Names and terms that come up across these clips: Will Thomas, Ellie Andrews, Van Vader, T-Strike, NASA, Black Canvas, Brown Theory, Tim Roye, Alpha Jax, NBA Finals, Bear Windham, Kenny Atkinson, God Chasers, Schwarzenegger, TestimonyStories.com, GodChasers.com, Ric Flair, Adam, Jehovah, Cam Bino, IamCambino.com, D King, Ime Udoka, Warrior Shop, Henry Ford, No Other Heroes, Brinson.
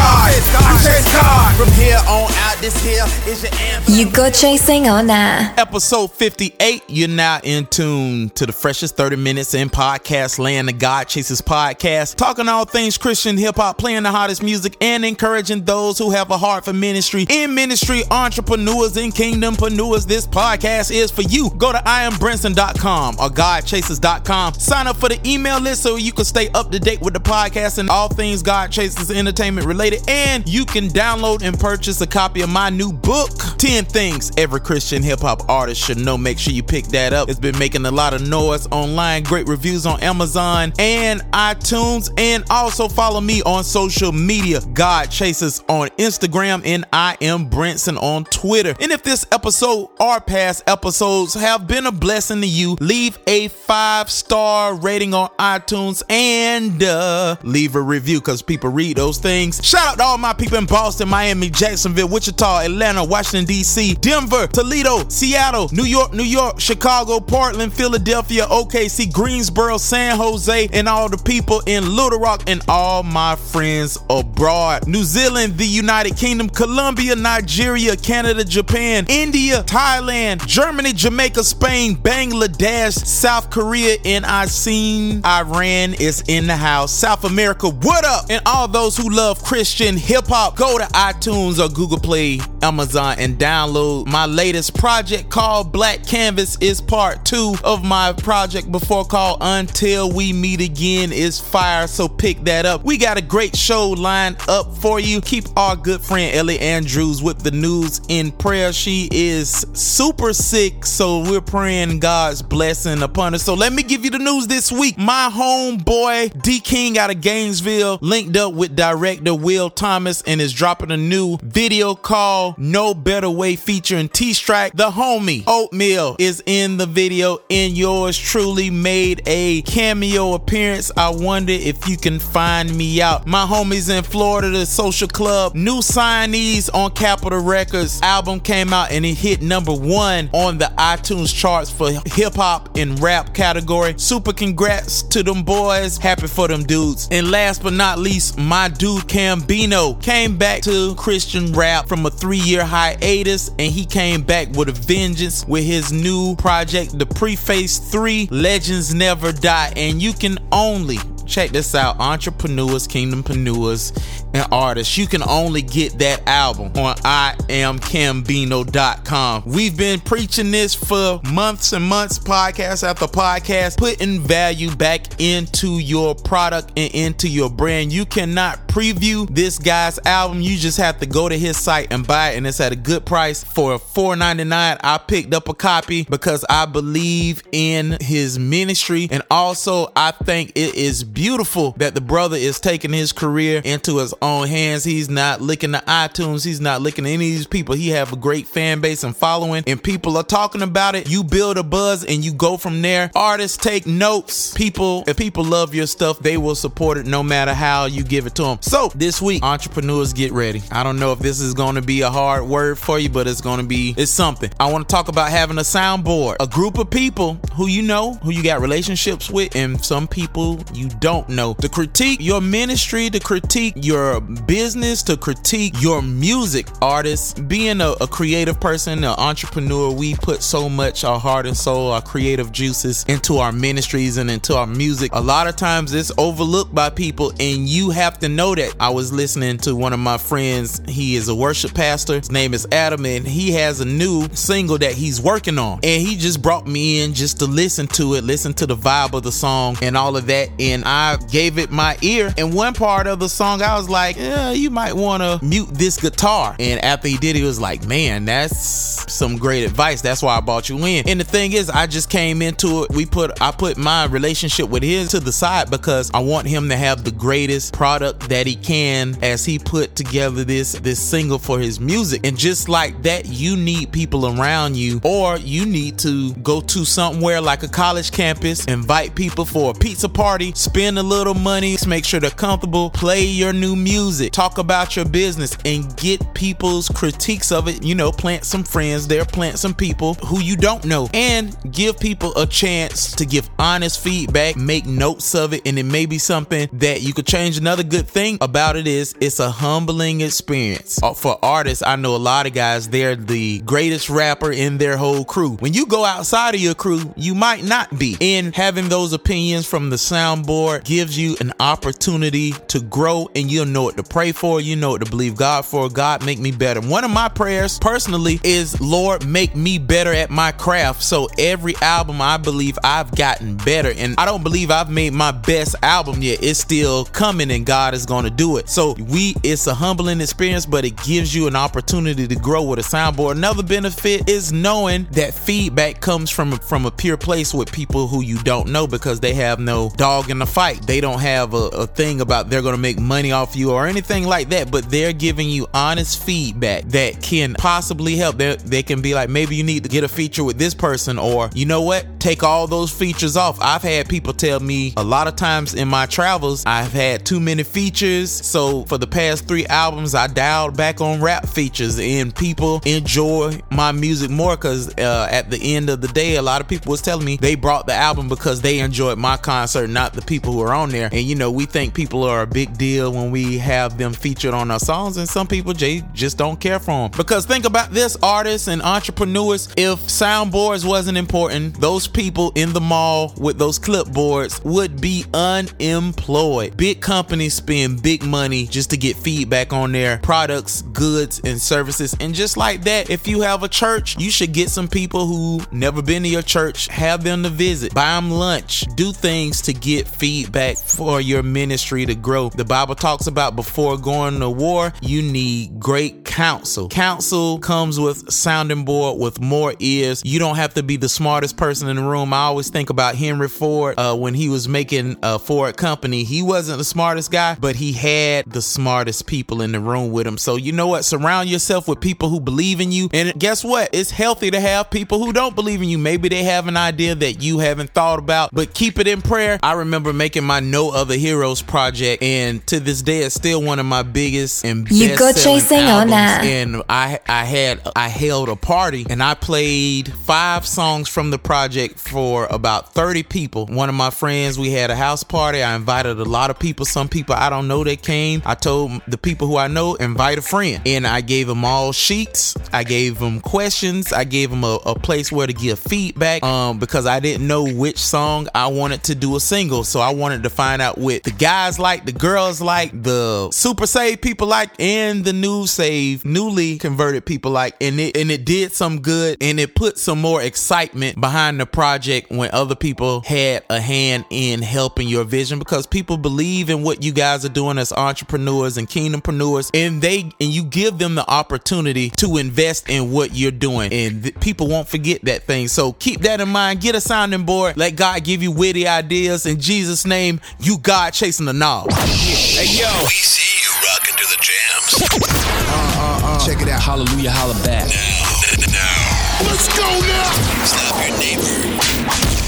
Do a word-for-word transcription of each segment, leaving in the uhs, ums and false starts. God, I chase God. From here on out, this here is your anthem. You go chasing or nah? Episode fifty-eight, you're now in tune to the freshest thirty minutes in podcast land, the God Chasers podcast. Talking all things Christian hip-hop, playing the hottest music, and encouraging those who have a heart for ministry. In ministry, entrepreneurs, and kingdompreneurs, this podcast is for you. Go to I am Brinson dot com or God Chasers dot com. Sign up for the email list so you can stay up to date with the podcast and all things God Chasers entertainment related. And you can download and purchase a copy of my new book, ten Things Every Christian Hip Hop Artist Should Know. Make sure you pick that up. It's been making a lot of noise online, great reviews on Amazon and iTunes. And also follow me on social media, God Chasers on Instagram, and I Am Brinson on Twitter. And if this episode or past episodes have been a blessing to you, leave a five-star rating on iTunes and uh, leave a review, because people read those things. Shout out to all my people in Boston, Miami, Jacksonville, Wichita, Atlanta, Washington, D C, Denver, Toledo, Seattle, New York, New York, Chicago, Portland, Philadelphia, O K C, Greensboro, San Jose, and all the people in Little Rock, and all my friends abroad. New Zealand, the United Kingdom, Colombia, Nigeria, Canada, Japan, India, Thailand, Germany, Jamaica, Spain, Bangladesh, South Korea, and I seen Iran is in the house. South America, what up? And all those who love Christmas Christian hip-hop, go to iTunes or Google Play, Amazon, and download my latest project called Black Canvas. Is part two of my project before called Until We Meet Again is fire, so pick that up. We got a great show lined up for you. Keep our good friend Ellie Andrews with the news in prayer. She is super sick, so we're praying God's blessing upon her. So let me give you the news this week. My homeboy D King out of Gainesville linked up with director Will Thomas and is dropping a new video called No Better Way featuring T-Strike. The homie Oatmeal is in the video, and yours truly made a cameo appearance. I wonder if you can find me out. My homies in Florida, the Social Club, new signees on Capitol Records. Album came out and it hit number one on the iTunes charts for hip hop and rap category. Super congrats to them boys. Happy for them dudes. And last but not least, my dude Cam Bino came back to Christian rap from a three-year hiatus, and he came back with a vengeance with his new project, The Preface three, Legends Never Die. And you can only, check this out, entrepreneurs, kingdompreneurs, and artists, you can only get that album on I am Cambino dot com. We've been preaching this for months and months, podcast after podcast, putting value back into your product and into your brand. You cannot preview this guy's album. You just have to go to his site and buy it, and it's at a good price for four ninety-nine. I picked up a copy because I believe in his ministry, and also I think it is beautiful that the brother is taking his career into his own hands. He's not licking the iTunes, he's not licking any of these people. He have a great fan base and following, and people are talking about it. You build a buzz and you go from there. Artists, take notes. People, if people love your stuff, they will support it no matter how you give it to them. So this week, entrepreneurs, get ready. I don't know if this is going to be a hard word for you, but it's going to be, it's something. I want to talk about having a soundboard, a group of people who you know, who you got relationships with, and some people you don't know, to critique your ministry, to critique your business, to critique your music. Artists, being a, a creative person, an entrepreneur, we put so much our heart and soul, our creative juices into our ministries and into our music. A lot of times it's overlooked by people, and you have to know that. I was listening to one of my friends. He is a worship pastor. His name is Adam, and he has a new single that he's working on, and he just brought me in just to listen to it, listen to the vibe of the song and all of that, and I gave it my ear. And one part of the song, I was like, yeah, you might want to mute this guitar. And after he did, he was like, man, that's some great advice. That's why I brought you in. And the thing is, I just came into it. We put I put my relationship with his to the side because I want him to have the greatest product that that he can as he put together this, this single for his music. And just like that, you need people around you, or you need to go to somewhere like a college campus, invite people for a pizza party, spend a little money, make sure they're comfortable, play your new music, talk about your business, and get people's critiques of it. You know, plant some friends there, plant some people who you don't know, and give people a chance to give honest feedback, make notes of it, and it may be something that you could change. Another good thing about it is it's a humbling experience. For artists, I know a lot of guys, they're the greatest rapper in their whole crew. When you go outside of your crew, you might not be. And having those opinions from the soundboard gives you an opportunity to grow, and you'll know what to pray for. You know what to believe God for. God, make me better. One of my prayers personally is, Lord, make me better at my craft. So every album, I believe I've gotten better, and I don't believe I've made my best album yet. It's still coming, and God is going to do it. So we, it's a humbling experience, but it gives you an opportunity to grow with a soundboard. Another benefit is knowing that feedback comes from, from a pure place with people who you don't know, because they have no dog in the fight. They don't have a, a thing about they're going to make money off you or anything like that, but they're giving you honest feedback that can possibly help. They're, they can be like, maybe you need to get a feature with this person, or you know what? Take all those features off. I've had people tell me a lot of times in my travels, I've had too many features. So for the past three albums, I dialed back on rap features, and people enjoy my music more because uh, at the end of the day, a lot of people was telling me they brought the album because they enjoyed my concert, not the people who were on there. And you know, we think people are a big deal when we have them featured on our songs, and some people just don't care for them. Because think about this, artists and entrepreneurs, if soundboards wasn't important, those people in the mall with those clipboards would be unemployed. Big companies spend big money just to get feedback on their products, goods, and services. And just like that, if you have a church, you should get some people who never been to your church, have them to visit, buy them lunch, do things to get feedback for your ministry to grow. The Bible talks about before going to war, you need great counsel. Counsel comes with sounding board, with more ears. You don't have to be the smartest person in the room. I always think about Henry Ford uh, when he was making a Ford company. He wasn't the smartest guy, but he had the smartest people in the room with him. So you know what? Surround yourself with people who believe in you. And guess what? It's healthy to have people who don't believe in you. Maybe they have an idea that you haven't thought about, but keep it in prayer. I remember making my No Other Heroes project, and to this day it's still one of my biggest and best you go chasing albums. On that. And I I had I held a party, and I played five songs from the project for about thirty people. One of my friends, we had a house party. I invited a lot of people. Some people I don't know that came. I told the people who I know, invite a friend, and I gave them all sheets. I gave them questions. I gave them a, a place where to give feedback um, because I didn't know which song I wanted to do a single. So I wanted to find out what the guys like, the girls like, the super saved people like, and the new saved, newly converted people like. And it and it did some good, and it put some more excitement behind the project when other people had a hand in helping your vision, because people believe in what you guys are doing as entrepreneurs and kingdompreneurs, and they and you give them the opportunity to invest in what you're doing, and th- people won't forget that thing. So keep that in mind. Get a sounding board. Let God give you witty ideas. In Jesus' name, you God chasing the knobs. Hey yo, we see you rocking to the jams. Uh uh uh. Check it out. Hallelujah, holla back. Now, now, let's go now. Stop your neighbor.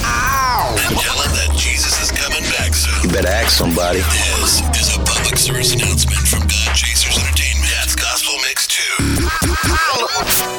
Ow! And tell him that Jesus is coming back soon. You better ask somebody. This is a public service announcement from God Chasers Entertainment. That's Gospel Mix Two.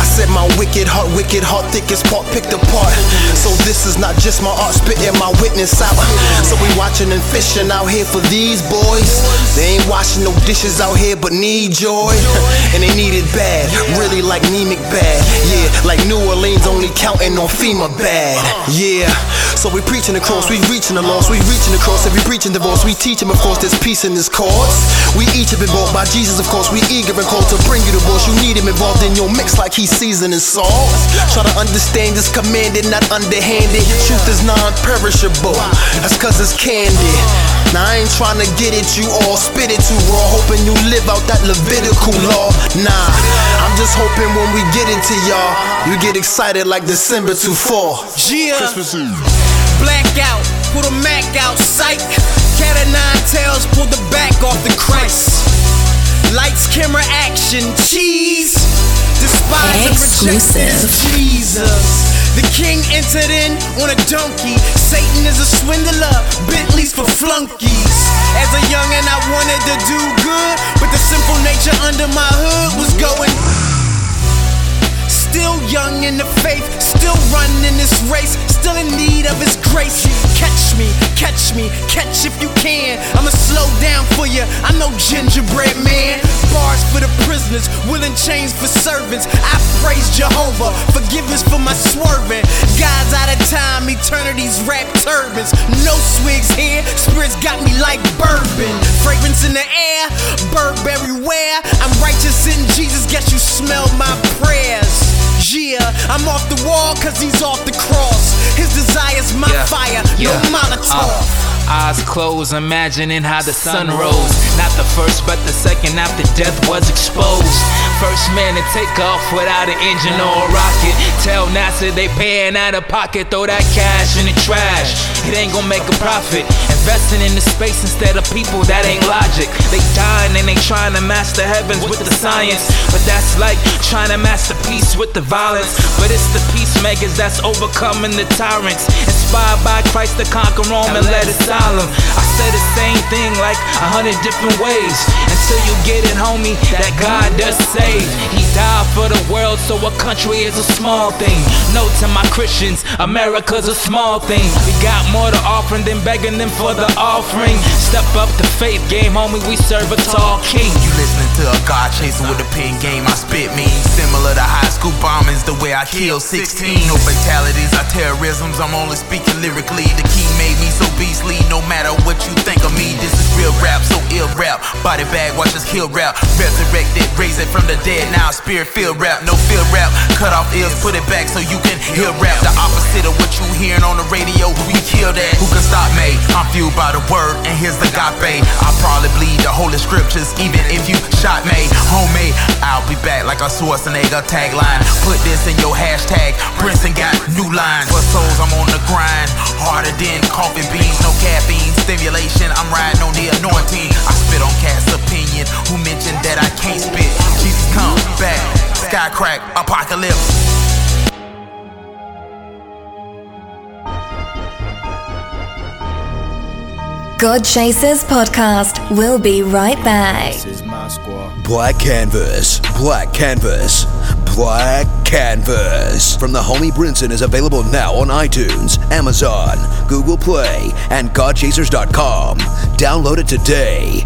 I said my wicked heart, wicked heart, thickest part picked apart. So this is not just my art spitting, my witness out. So we watching and fishing out here for these boys. They ain't washing no dishes out here but need joy. And they need it bad, really like Nemec bad. Yeah, like New Orleans only counting on FEMA bad. Yeah, so we preaching the cross, we reaching the lost, we reaching the cross. If we preaching divorce, we teach them of course there's peace in this cause. We each have been bought by Jesus of course, we eager and called to bring you the boss. You need him involved in your mix like he's seasoning salt. Try to understand this commanded, not underhanded. Truth is non-perishable, that's cause it's candid. Now I ain't trying to get it, you all spit it too raw, hoping you live out that Levitical law. Nah, I'm just hoping when we get into y'all, you get excited like December two four. Yeah, Christmas Eve. Blackout, pull the Mac out, psych. Cat of nine tails, pull the back off the Christ. Lights, camera, action, cheese. Despise exclusive. Jesus. The king entered in on a donkey. Satan is a swindler, Bentleys for flunkies. As a youngin' I wanted to do good, but the simple nature under my hood was going. Still young in the faith, still running this race, still in need of his grace. Catch me, catch me, catch if you can. I'ma slow down for you, I'm no gingerbread man. Bars for the prisoners, will and chains for servants. I praise Jehovah, forgiveness for my swerving. God's out of time, eternity's wrapped turbans. No swigs here, spirits got me like bourbon. Fragrance in the air, burp everywhere. I'm righteous in Jesus, guess you smell my prayers. Yeah, I'm off the wall cause he's off the cross. His desire's my yeah. fire, yeah. no Molotov. Uh. Eyes closed, imagining how the sun rose. Not the first, but the second after death was exposed. First man to take off without an engine or a rocket. Tell NASA they paying out of pocket. Throw that cash in the trash, it ain't gonna make a profit. Investing in the space instead of people, that ain't logic. They dying and they trying to master heavens with the science. But that's like trying to master peace with the violence. But it's the peacemakers that's overcoming the tyrants. Inspired by Christ to conquer Rome and let it die. I say the same thing like a hundred different ways until you get it, homie, that God does save. He died for the world, so a country is a small thing. No to my Christians, America's a small thing. We got more to offer than begging them for the offering. Step up the faith game, homie, we serve a tall king. You listening to a God chaser with a pen game, I spit me. Similar to high school bombings, the way I killed sixteen. No fatalities or terrorisms, I'm only speaking lyrically. The key made me so beastly. No matter what you think of me, this is real rap, so ill rap. Body bag, watch us heal rap. Resurrected, raised it from the dead. Now spirit feel rap, no feel rap. Cut off ears, put it back so you can hear rap. The opposite of what you hearing on the radio, we kill that. Who can stop me? I'm fueled by the word, and here's the agape. I probably bleed the holy scriptures, even if you shot me. Homemade, I'll be back like a Schwarzenegger tagline. Put this in your hashtag, Brinson got new lines. For souls, I'm on the grind, harder than coffee beans, no cash. Caffeine, stimulation, I'm riding on the anointing. I spit on cats' opinion, who mentioned that I can't spit. Jesus come back, sky crack, apocalypse. God Chasers podcast will be right back. This is my squad. Black Canvas, Black Canvas, Black Canvas from the homie Brinson is available now on iTunes, Amazon, Google Play, and God Chasers dot com. Download it today.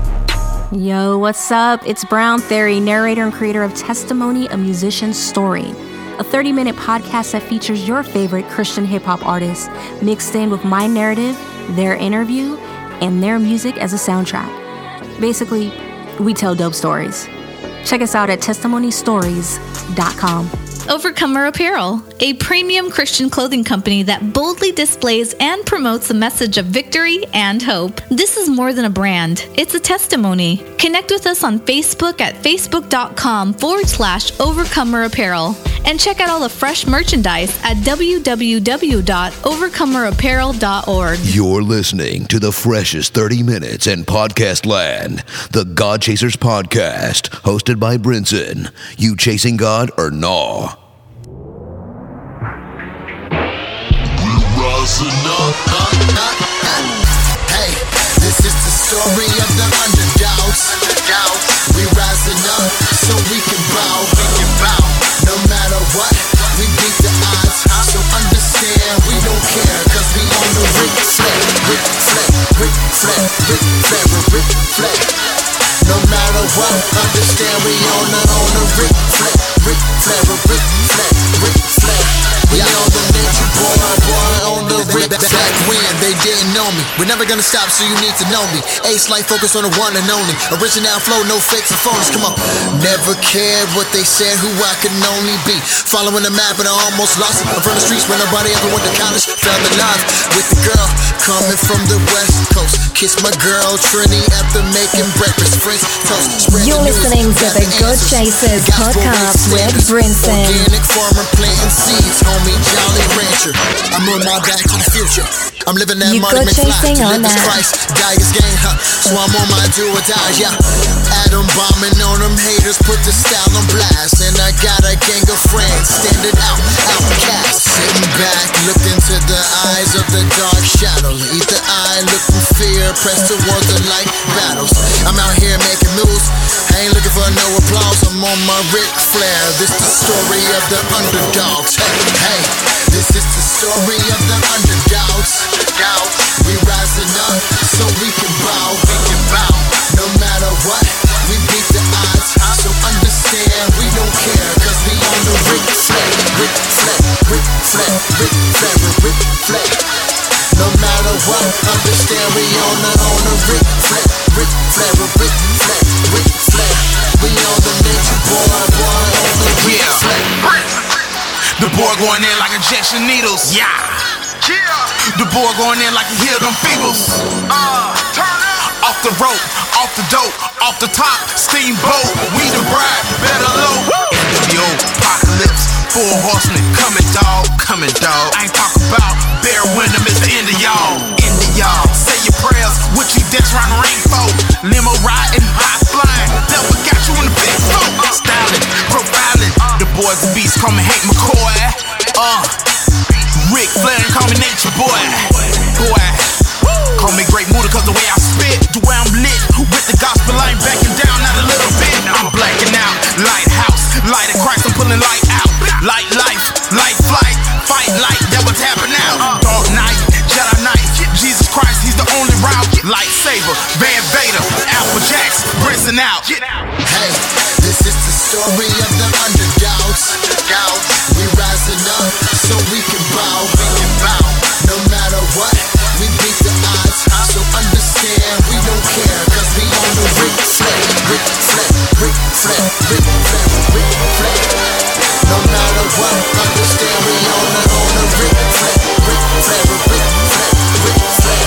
Yo, what's up? It's Brown Theory, narrator and creator of Testimony, A Musician's Story, a thirty-minute podcast that features your favorite Christian hip-hop artists, mixed in with my narrative, their interview, and their music as a soundtrack. Basically, we tell dope stories. Check us out at Testimony Stories dot com. Overcomer Apparel, a premium Christian clothing company that boldly displays and promotes the message of victory and hope. This is more than a brand. It's a testimony. Connect with us on Facebook at Facebook.com forward slash Overcomer Apparel. And check out all the fresh merchandise at w w w dot overcomer apparel dot org. You're listening to the freshest thirty minutes in podcast land, the God Chasers podcast, hosted by Brinson. You chasing God or no? Hey, this is the story of the underdogs. We rising up so we can bow, we can bow, no matter what? We beat the odds, so understand we don't care, cause we on the Ric Flair, Ric Flair, Ric Flair, Ric Flair, Ric Flair. No matter what, understand we on the on the Ric Flair, Ric Flair, Ric Flair, Ric Flair. We on the nature boy, boy on the Ric Flair. Back when they didn't know me, we're never gonna stop, so you need to know me. Ace life, focus on the one and only. Original flow, no fakes or phones. Come on. Never cared what they said, who I could only be. Following the map and I almost lost it. I'm from the streets when nobody ever went to college. Fell in love with the girl coming from the west coast. Kiss my girl Trini after making breakfast. French toast. You're listening to the God Chasers podcast with Brinson. Organic farmer planting seeds, homie Jolly Rancher. I'm on my back to the future. I'm living that money make fly. To live is Christ, die is gain, huh? So I'm on my do or die, yeah. Adam bombing on them haters, put the style on blast. And I got a gang of friends standing out, outcast. Sitting back, look into the eyes of the dark shadow. Eat the eye, look from fear, press towards the light battles. I'm out here making moves, I ain't looking for no applause. I'm on my Ric Flair, this the story of the underdogs. Hey, hey, this is the story of the underdogs. We rising up so we can bow, we can bow. No matter what, we beat the odds. So understand we don't care, cause we on the Ric Flair, Ric Flair, Ric Flair, Ric Flair, Ric Flair. No matter what, understand we on the on the Ric Flair, Ric Flair, Ric Flair, Ric Flair. We on the nature boy, boy on the Ric Flair. The boy going in like injection needles. Yeah. Yeah. The boy going in like he healed them feebles. Uh, turn up. Off the rope, off the dope, off the top, steamboat. We the bride, better low. N W O, apocalypse, four horsemen, coming dog, coming dog. I ain't talking about Bear Windham, it's the end of y'all, end of y'all. Say your prayers, what you dance around the rainbow. Limo riding, high flying, never got you in the big boat. Styling, profiling, the boys and beats coming, hate McCoy. Uh. Ric Flair and call me nature boy, boy. Call me great motor cause the way I spit, the way I'm lit, with the gospel I ain't backing down, not a little bit. I'm blacking out, lighthouse, light of Christ, I'm pulling light out. Light life, light flight, fight light, that was happening now. Dark night, Jedi Knight, Jesus Christ, he's the only route. Lightsaber, Van Vader, Alpha Jax, Brinson out. Hey, this is the story of the underdogs. We rising up so we can bow, we can bow. No matter what, we beat the odds. So understand we don't care, cause we on the Ric Flair, Ric Flair, Ric Flair, Ric Flair, Ric Flair. No matter what, understand we on the on the Ric Flair, Ric Flair, Ric Flair, Ric Flair.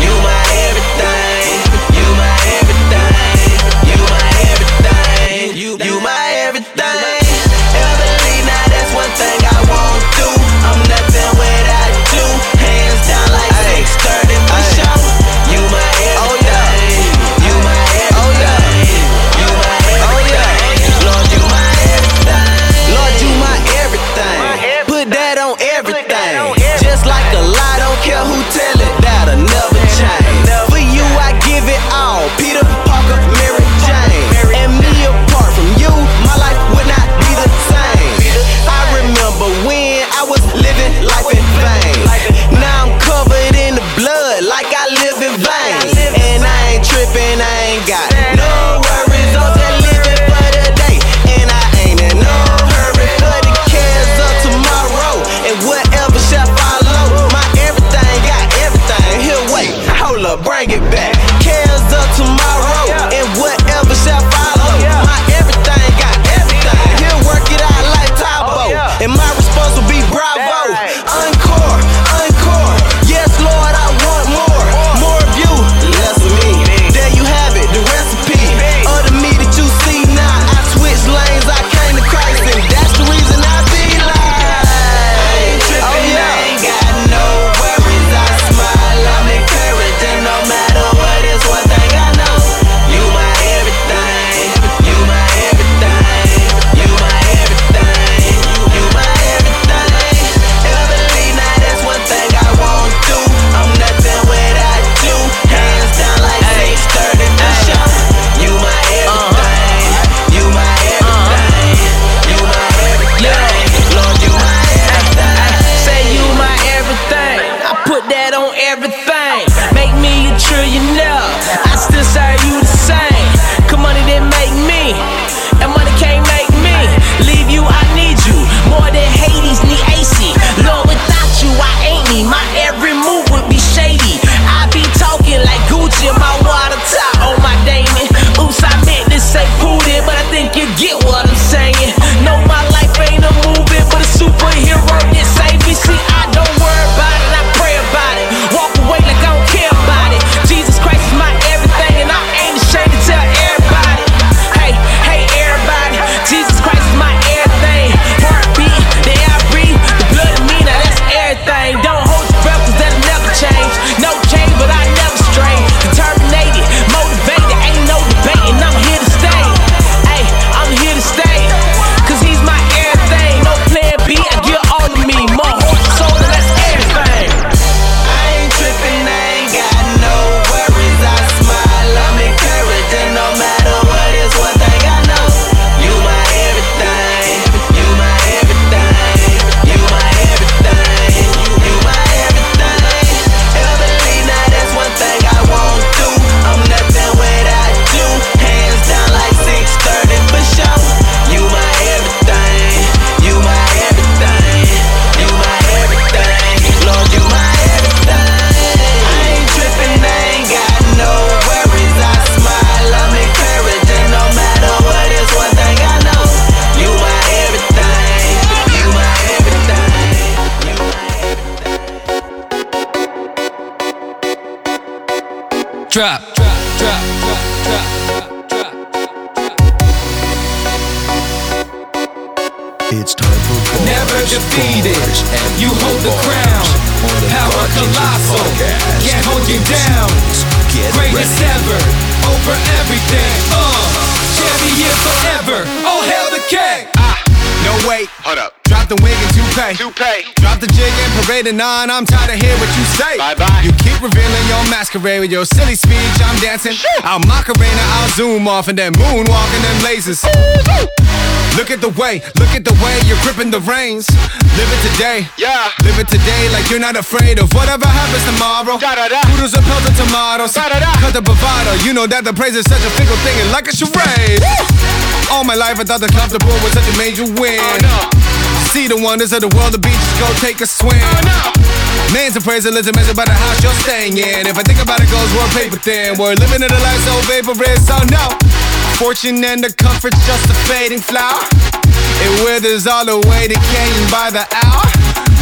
You my everything. drop, drop, drop, drop, drop, drop. It's time for bars, never defeated, bars, and you hold the crown. Power colossal, can't hold you down. Greatest ever, over everything. Uh, champion forever. Oh hell, the king. Ah, no wait, hold up. Drop the wig and toupee. toupee. Drop the jig and parading on. I'm tired of hearing what you say. Bye bye. You keep revealing your masquerade with your silly speech. I'm dancing. Shoot. I'll Macarena, I'll zoom off and then moonwalk and then lasers. Ooh, ooh. Look at the way, look at the way you're gripping the reins. Live it today, yeah. Live it today like you're not afraid of whatever happens tomorrow. Noodles and pelted tomatoes. Da-da-da. Cut the bravado. You know that the praise is such a fickle thing and like a charade. Woo. All my life I thought the comfortable was such a major win. Oh, no. See the wonders of the world, the beaches, go take a swim. Oh, no. Man's and praise, Elizabeth's about the house you're staying in. If I think about it, goes world paper thin. We're living in a life so vaporous, oh no. Fortune and the comfort's just a fading flower. It withers all the way to decaying by the hour.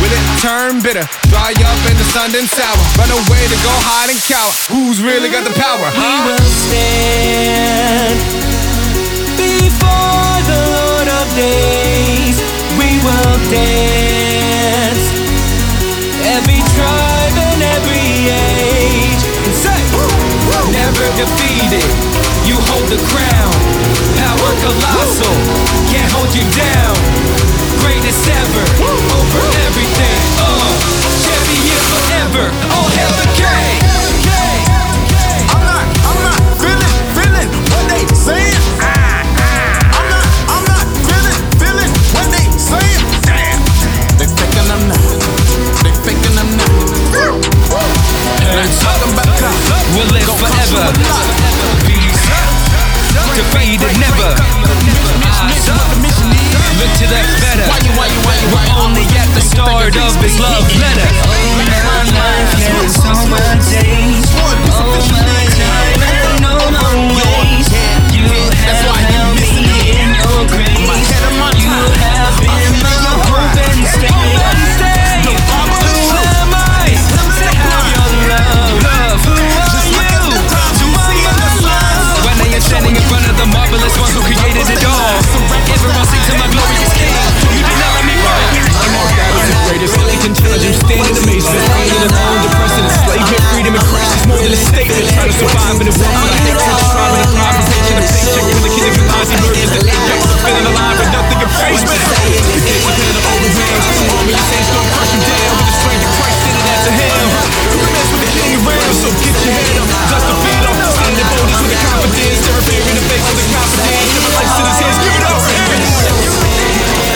Will it turn bitter, dry up in the sun then sour? Run away to go hide and cower. Who's really got the power, huh? We will stand before the Lord of Days. We will dance, every tribe and every age, and say, woo, woo. Never defeated, you hold the crown. Power colossal, woo. Can't hold you down. Greatest ever, woo. Over woo. Everything. Uh, champion forever, oh hell okay. I'm not, I'm not feeling, feeling what they saying. Ah, ah. I'm not, I'm not feeling, feeling what they saying. Damn. They faking I'm not. They faking I'm not. And I told them back up. We'll live forever. Peace. Defeated never. Eyes up. Look to that better. We're only at the start of this love letter. Oh my life, yes, all my days. Oh my time, I know my ways. You have held me in your grace. You have been my hope and stay. Who am I to have your love? Love, who are you to see the love? Right now you're standing in front of the marvelous one who created it all. Everyone sing to my glorious king. You can never be wrong. I'm all that is the greatest. Only can challenge you, stand in amazement. Pain and alone, depression, enslavement, freedom and grace is more than a statement. Trying to survive in a world like hatred, striving to thrive, reaching a paycheck for the kingdom of God's emergence. The injustice of feeling alive with nothing in face. The kids are feeling overwhelmed. Army of saints don't crush you down with the strength of Christ sitting at the helm. You mess with the king around, so get your head up, dust the feet off, stand the boulders with the confidence. They're appearing in the face of the confidence. Give a life to this hands, give it over here. Let it shine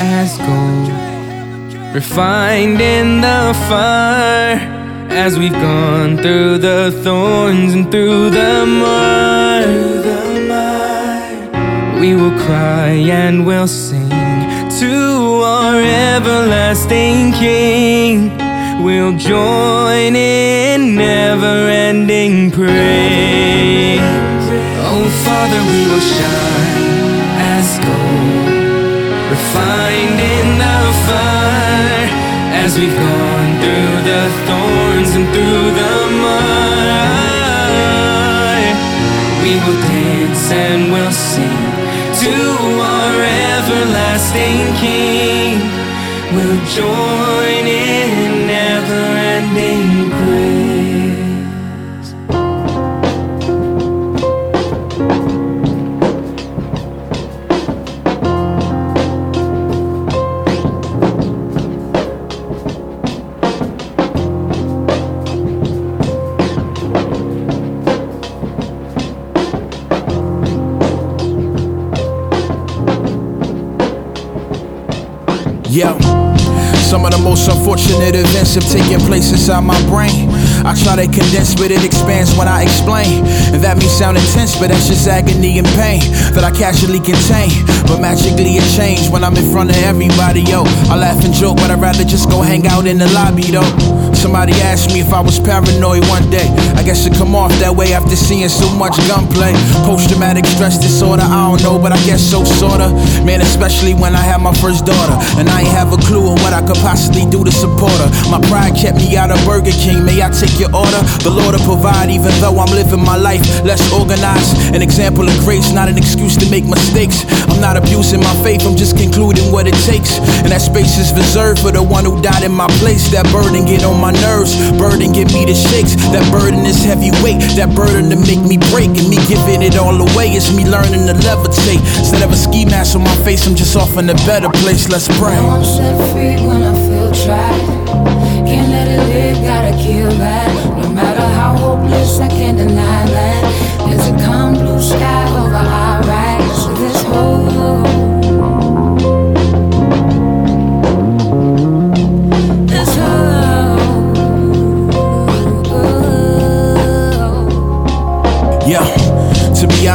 as gold, refined in the fire. As we've gone through the thorns and through the mire, we will cry and we'll sing to our everlasting King. We'll join in never-ending praise. Oh Father, we will shine. Refined in the fire, as we've gone through the thorns and through the mire, we will dance and we'll sing to our everlasting King. We'll join in never-ending praise. Yo, some of the most unfortunate events have taken place inside my brain. I try to condense, but it expands when I explain. And that may sound intense, but that's just agony and pain that I casually contain. But magically it changed when I'm in front of everybody, yo. I laugh and joke, but I'd rather just go hang out in the lobby, though. Somebody asked me if I was paranoid one day. I guess it come off that way after seeing so much gunplay. Post-traumatic stress disorder, I don't know, but I guess so, sorta. Man, especially when I had my first daughter, and I ain't have a clue on what I could possibly do to support her. My pride kept me out of Burger King. May I take your order? The Lord will provide, even though I'm living my life less organized. An example of grace, not an excuse to make mistakes. I'm not abusing my faith, I'm just concluding what it takes. And that space is reserved for the one who died in my place. That burden get on my nerves, burden get me to shakes. That burden is heavyweight, that burden to make me break. And me giving it all away is me learning to levitate. Instead of a ski mask on my face, I'm just off in a better place. Let's pray. Now I'm set free when I feel trapped. Can't let it live, gotta kill that. No matter how hopeless, I can't deny that. There's a calm blue sky over our eyes. This whole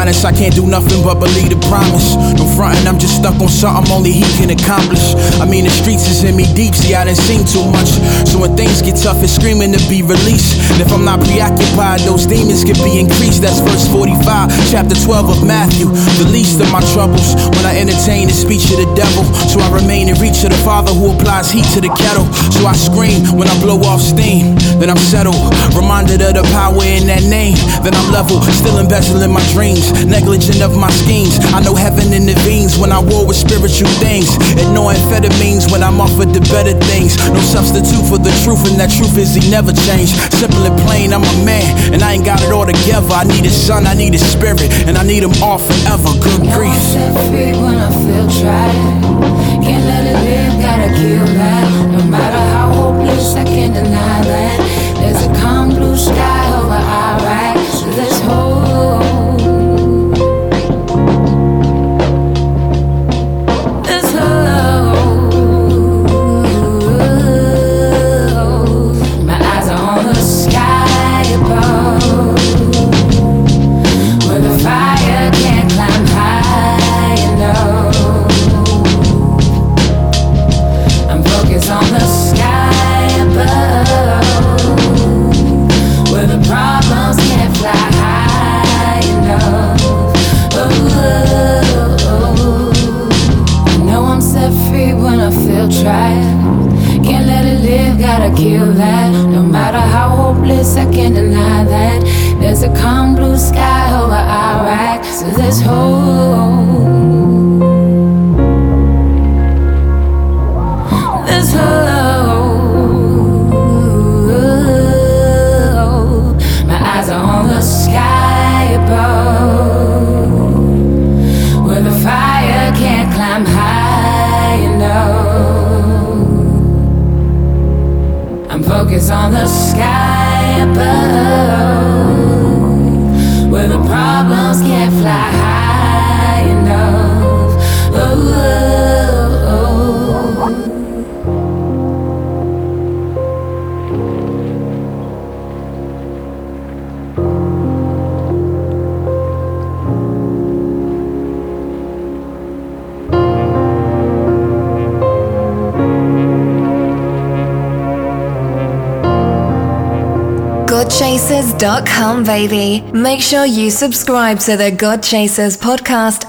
I can't do nothing but believe the promise. No frontin', I'm just stuck on something only he can accomplish. I mean, the streets is in me deep, see, I done seen too much. So when things get tough, it's screaming to be released. And if I'm not preoccupied, those demons could be increased. That's verse forty-five, chapter twelve of Matthew. The least of my troubles, when I entertain the speech of the devil. So I remain in reach of the Father who applies heat to the kettle. So I scream when I blow off steam, then I'm settled. Reminded of the power in that name, then I'm level. Still embezzling my dreams, negligent of my schemes. I know heaven intervenes when I war with spiritual things. Ignore amphetamines when I'm offered the better things. No substitute for the truth, and that truth is he never changed. Simple and plain, I'm a man, and I ain't got it all together. I need a son, I need a spirit, and I need him all forever. Good grief. I'm set free when I feel tried. Can't let it live, gotta kill that. No matter how hopeless, I can't deny that. There's a calm blue sky over our eyes. This whole God Chasers dot com, baby. Make sure you subscribe to the God Chasers podcast